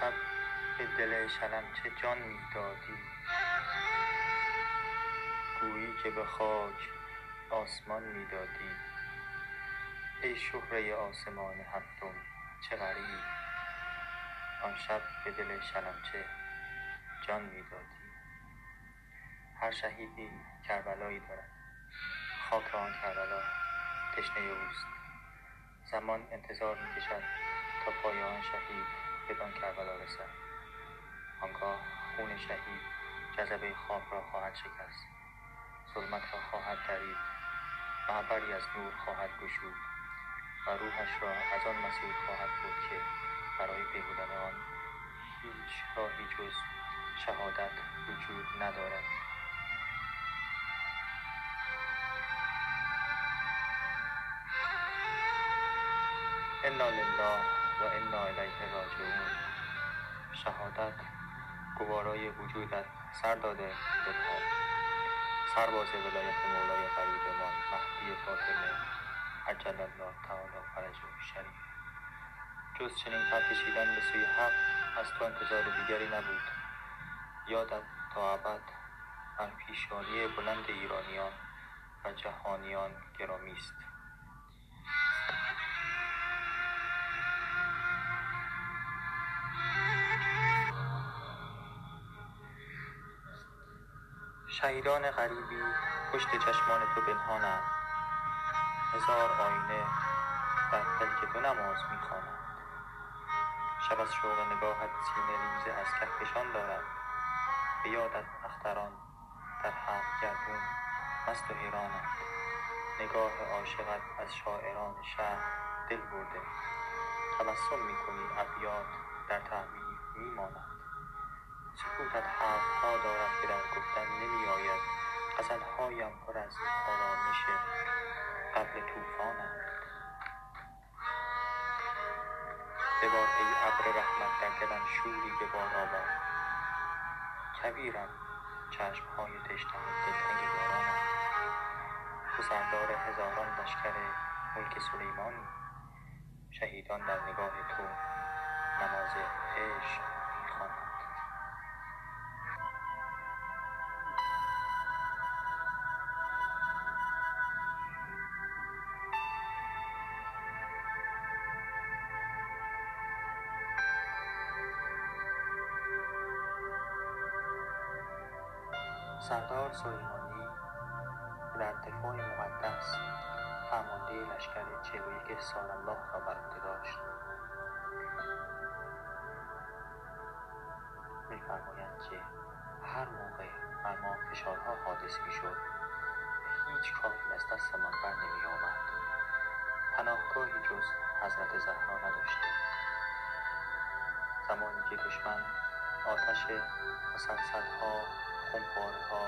شب به دل شلمچه جان می دادی، گویی که به خاک آسمان می دادی. ای شهره آسمان هفتم چه غریب، آن شب به دل شلمچه جان می دادی. هر شهیدی کربلایی دارد، خاک آن کربلا تشنه اوست. زمان انتظار می کشد تا پای آن شهید بدان کربلا رسد. آنگاه خون شهید جذبه خاک را خواهد شکست، ظلمت را خواهد درید، معبری از نور خواهد گشود و روحش را از آن مسیر خواهد بود که برای پیمودن آن هیچ راهی جز شهادت وجود ندارد. انا لله و انا الیه راجعون. شهادت گوارای وجودت سردار دلها، سرباز ولایت مولای غریبمان مهدی فاطمه عجل الله تعالی فرجه شریف. جز چنین پرکشیدن به سوی حق از تو انتظار دیگری نبود. یادت تا ابد بر پیشانی بلند ایرانیان و جهانیان گرامی است. شهیدان غریبی پشت چشمان تو پنهانند، هزار آینه در پلک تو نماز می‌خوانند. شب از شوق نگاهت سینه ریزه از کهکشان دارد. به یادت اختران در هفت گردون مست و حیرانند. نگاه عاشقت از شاعران شهر دل برده، تبسم می‌کنی ابیات در تعبیر می‌ماند. سکوتت حرف‌ها دارد که در گفتن نمی‌آید. غزل‌هایم پر از آرامش قبل طوفانند. ببار ای ابر رحمت در دلم شوری به بار آورد. کویرم چشم‌های تشنه دلتنگ یارانم. تو سردار هزاران لشکر ملک سلیمانی. شهیدان در نگاه تو نماز عشق می‌خوانند. سردار سلیمانی در دفاع مقدس فرمانده لشکر 41 سال‌الله را بر عهده داشت. می‌فرمایند که هر موقع بر ما فشارها حادث می‌شد، هیچ کاری از دستمان برنمی‌آمد. پناهگاهی جز حضرت زهرا نداشتیم. زمانی که دشمن آتش مسلسل‌ها، خمپاره‌ها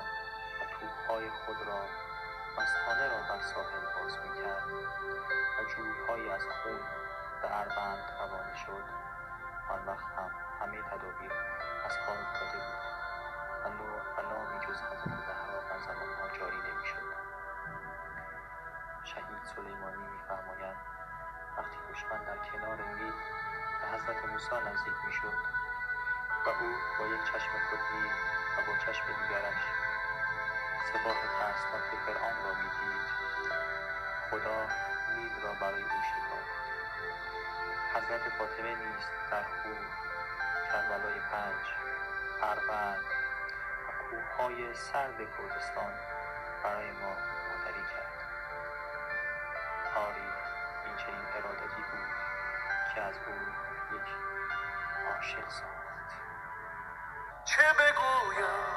و توپ‌های خود را مستانه را بر ساحل باز می‌کرد و جوی‌هایی از خون به اروند روانه شد، آن وقت هم همه تدابیر از کار افتاده بود و نامی جز حضرت زهرا بر زبان‌ها جاری نمی‌شد. شهید سلیمانی می‌فرمایند وقتی دشمن در کنار میل به حضرت موسی نزدیک می‌شد و او با یک چشم خود می‌دید و با چشم دیگرش سپاه ترسناک فرعون را میدید، خدا نیل را برای او شکافت. حضرت فاطمه نیز در خون کربلای 5، اروند و کوههای سرد کردستان برای ما مادری کرد. آری، این چنین ارادتی بود که از او یک عاشق ساخت. چه بگویم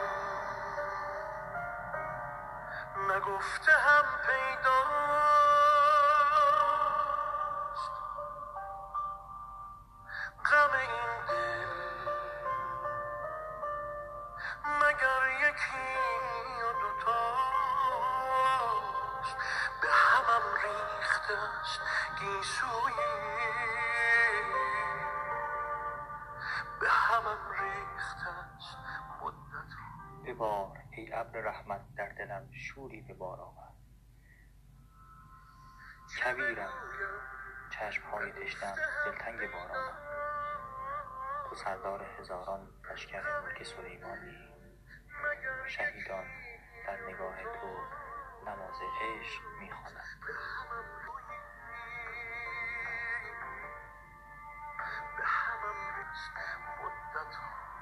نگفته هم پیداست، غم این دل مگر یکی یا دوتاست. به همم ریخته است گیسویی، به همم ریخته است مدت. ببار ای ابر رحمت در دلم شوری به بار آورد. کویرم چشم‌های تشنه دلتنگ بارانم. سردار هزاران لشکر ملک سلیمانی، شهیدان در نگاه تو نماز عشق می‌خوانند. به همم رسید مدت